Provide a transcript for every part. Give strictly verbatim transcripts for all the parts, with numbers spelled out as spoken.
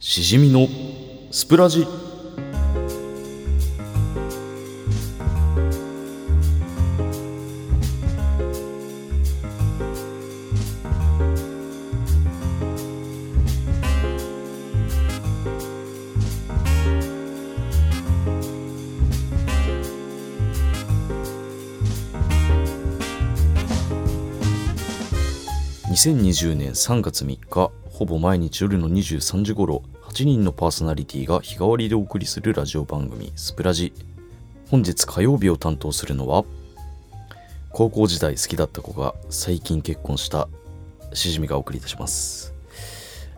しじみのスプラジ。にせんにじゅうねんさんがつみっか、ほぼ毎日夜のにじゅうさんじ頃、はちにんのパーソナリティが日替わりでお送りするラジオ番組スプラジ。本日火曜日を担当するのは、高校時代好きだった子が最近結婚したしじみがお送りいたします、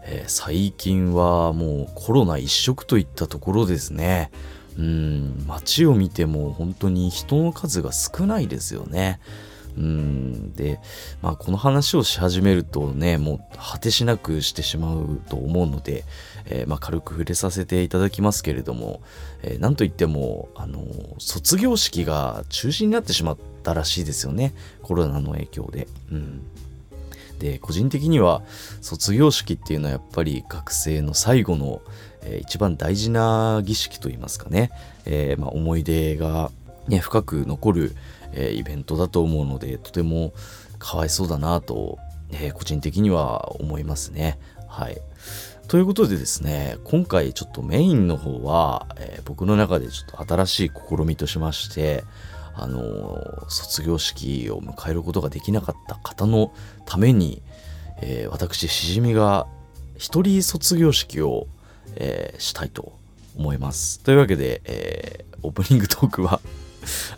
えー、最近はもうコロナ一色といったところですね。うーん、街を見ても本当に人の数が少ないですよね。うんで、まあ、この話をし始めるとね、もう果てしなくしてしまうと思うので、えーまあ、軽く触れさせていただきますけれども、えー、なんといってもあの卒業式が中止になってしまったらしいですよね、コロナの影響で。うんで、個人的には卒業式っていうのはやっぱり学生の最後の、えー、一番大事な儀式といいますかね、えーまあ、思い出が、ね、深く残るイベントだと思うので、とてもかわいそうだなと、えー、個人的には思いますね。はい。ということでですね、今回ちょっとメインの方は、えー、僕の中でちょっと新しい試みとしまして、あのー、卒業式を迎えることができなかった方のために、えー、私しじみが一人卒業式を、えー、したいと思います。というわけで、えー、オープニングトークは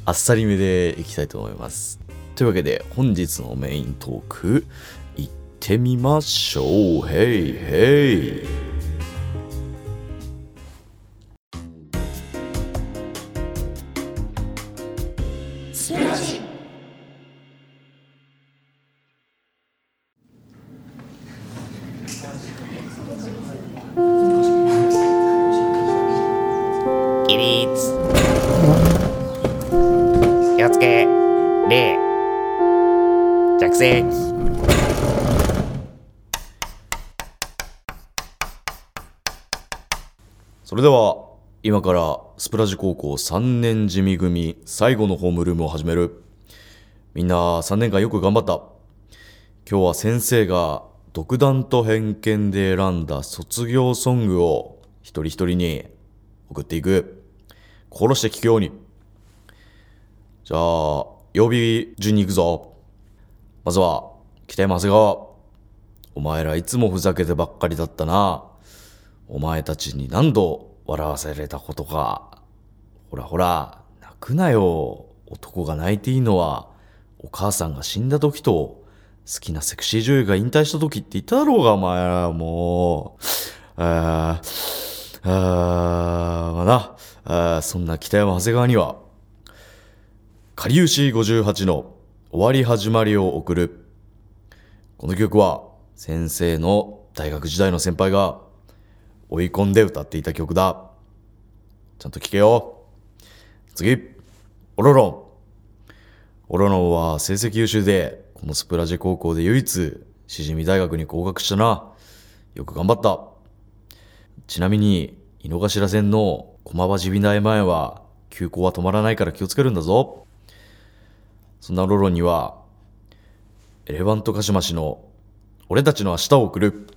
あっさりめでいきたいと思います。というわけで本日のメイントークいってみましょう。ヘイヘイ。起立。気をつけ、礼、着席。それでは今からスプラジ高校さんねん組組最後のホームルームを始める。みんなさんねんかんよく頑張った。今日は先生が独断と偏見で選んだ卒業ソングを一人一人に送っていく。心して聞くように。じゃあ、曜日順に行くぞ。まずは、北山長谷川。お前らいつもふざけてばっかりだったな。お前たちに何度笑わせれたことか。ほらほら、泣くなよ。男が泣いていいのは、お母さんが死んだ時と、好きなセクシー女優が引退した時って言っただろうが、お前らもう。あー、あー、まあな、あー、そんな北山長谷川には、かりゆしごじゅうはちの終わり始まりを送る。この曲は先生の大学時代の先輩が追い込んで歌っていた曲だ。ちゃんと聴けよ。次、オロロン。オロロンは成績優秀で、このスプラジ高校で唯一しじみ大学に合格したな。よく頑張った。ちなみに井の頭線の駒場地美大前は休校は止まらないから気をつけるんだぞ。そんなロロには、エレファントカシマシの俺たちの明日を送る。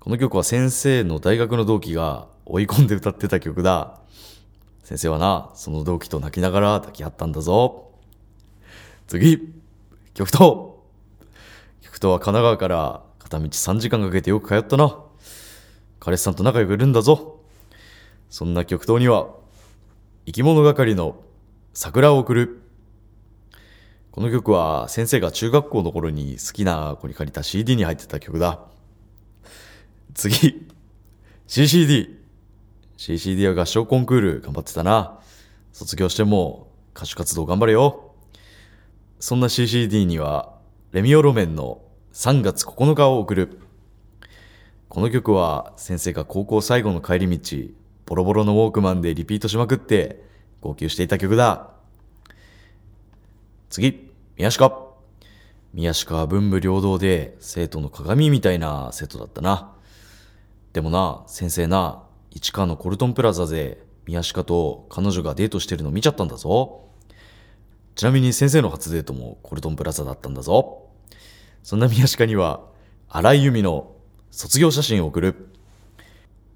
この曲は先生の大学の同期が追い込んで歌ってた曲だ。先生はな、その同期と泣きながら抱き合ったんだぞ。次、極東。極東は神奈川から片道さんじかんかけてよく通ったな。彼氏さんと仲良くいるんだぞ。そんな極東には、生き物係の桜を送る。この曲は先生が中学校の頃に好きな子に借りた シーディー に入ってた曲だ。次、シーシーディー。シーシーディー は合唱コンクール頑張ってたな。卒業しても歌手活動頑張れよ。そんな シーシーディー にはレミオロメンのさんがつここのかを送る。この曲は先生が高校最後の帰り道、ボロボロのウォークマンでリピートしまくって号泣していた曲だ。次、宮下。宮下は文武両道で生徒の鏡みたいな生徒だったな。でもな、先生な、市川のコルトンプラザで宮近と彼女がデートしてるの見ちゃったんだぞ。ちなみに先生の初デートもコルトンプラザだったんだぞ。そんな宮近には荒井由実の卒業写真を送る。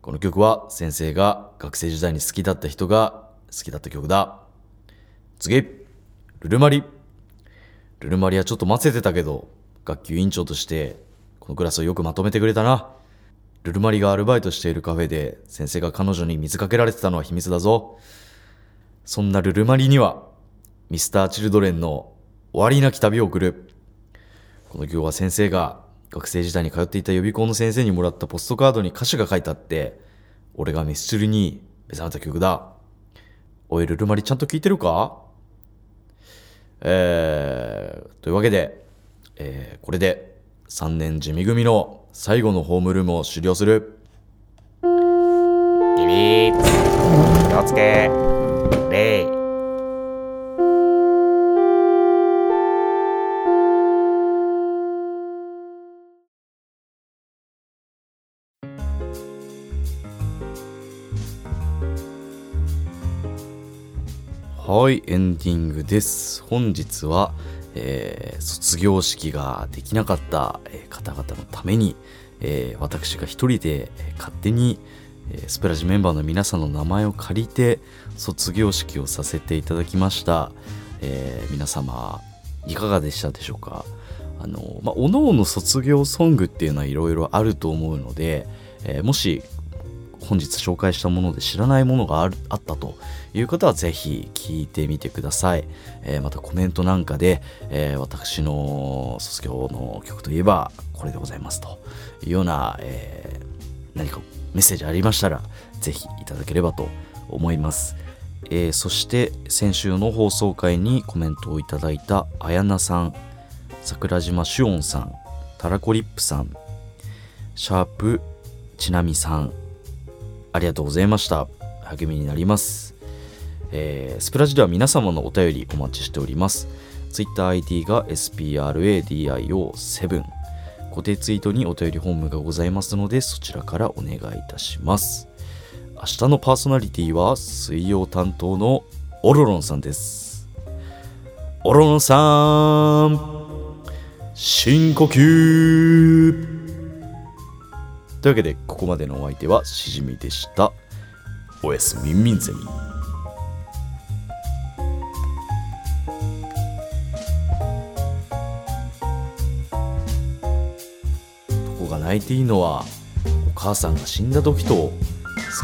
この曲は先生が学生時代に好きだった人が好きだった曲だ。次、ルルマリ。ルルマリはちょっと待ってたけど、学級委員長としてこのクラスをよくまとめてくれたな。ルルマリがアルバイトしているカフェで先生が彼女に水かけられてたのは秘密だぞ。そんなルルマリにはミスター・チルドレンの終わりなき旅を送る。この曲は先生が学生時代に通っていた予備校の先生にもらったポストカードに歌詞が書いてあって、俺がミスチルに目覚めた曲だ。おいルルマリちゃんと聴いてるか？えー、というわけで、えー、これでさんねん地味組の最後のホームルームを終了する。ビビー、気をつけ、レイ。はい、エンディングです。本日は、えー、卒業式ができなかった方々のために、えー、私が一人で勝手に、えー、スプラジメンバーの皆さんの名前を借りて卒業式をさせていただきました。えー、皆様いかがでしたでしょうか。あの、まあ、おのおの卒業ソングっていうのはいろいろあると思うので、えー、もし本日紹介したもので知らないものが あ, あったという方はぜひ聞いてみてください、えー、またコメントなんかで、えー、私の卒業の曲といえばこれでございますというような、えー、何かメッセージありましたらぜひいただければと思います、えー、そして先週の放送回にコメントをいただいたあやなさん、桜島しおんさん、タラコリップさん、シャープちなみさん、ありがとうございました。励みになります、えー、スプラジでは皆様のお便りお待ちしております。Twitter アイディー が エス ピー アール エー ディー アイ オー セブン。固定ツイートにお便りホームがございますので、そちらからお願いいたします。明日のパーソナリティは水曜担当のオロロンさんです。オロロンさん、深呼吸。というわけでここまでのお相手はしじみでした。おやすみみんゼミ。男が泣いていいのはお母さんが死んだ時と好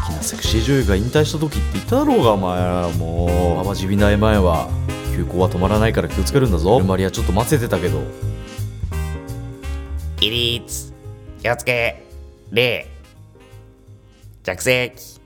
きなセクシー女優が引退した時って言っただろうが。お前らもうあまじびない前は休校は止まらないから気をつけるんだぞ。ルマリはちょっと待ってたけど起立気をつけ礼着席。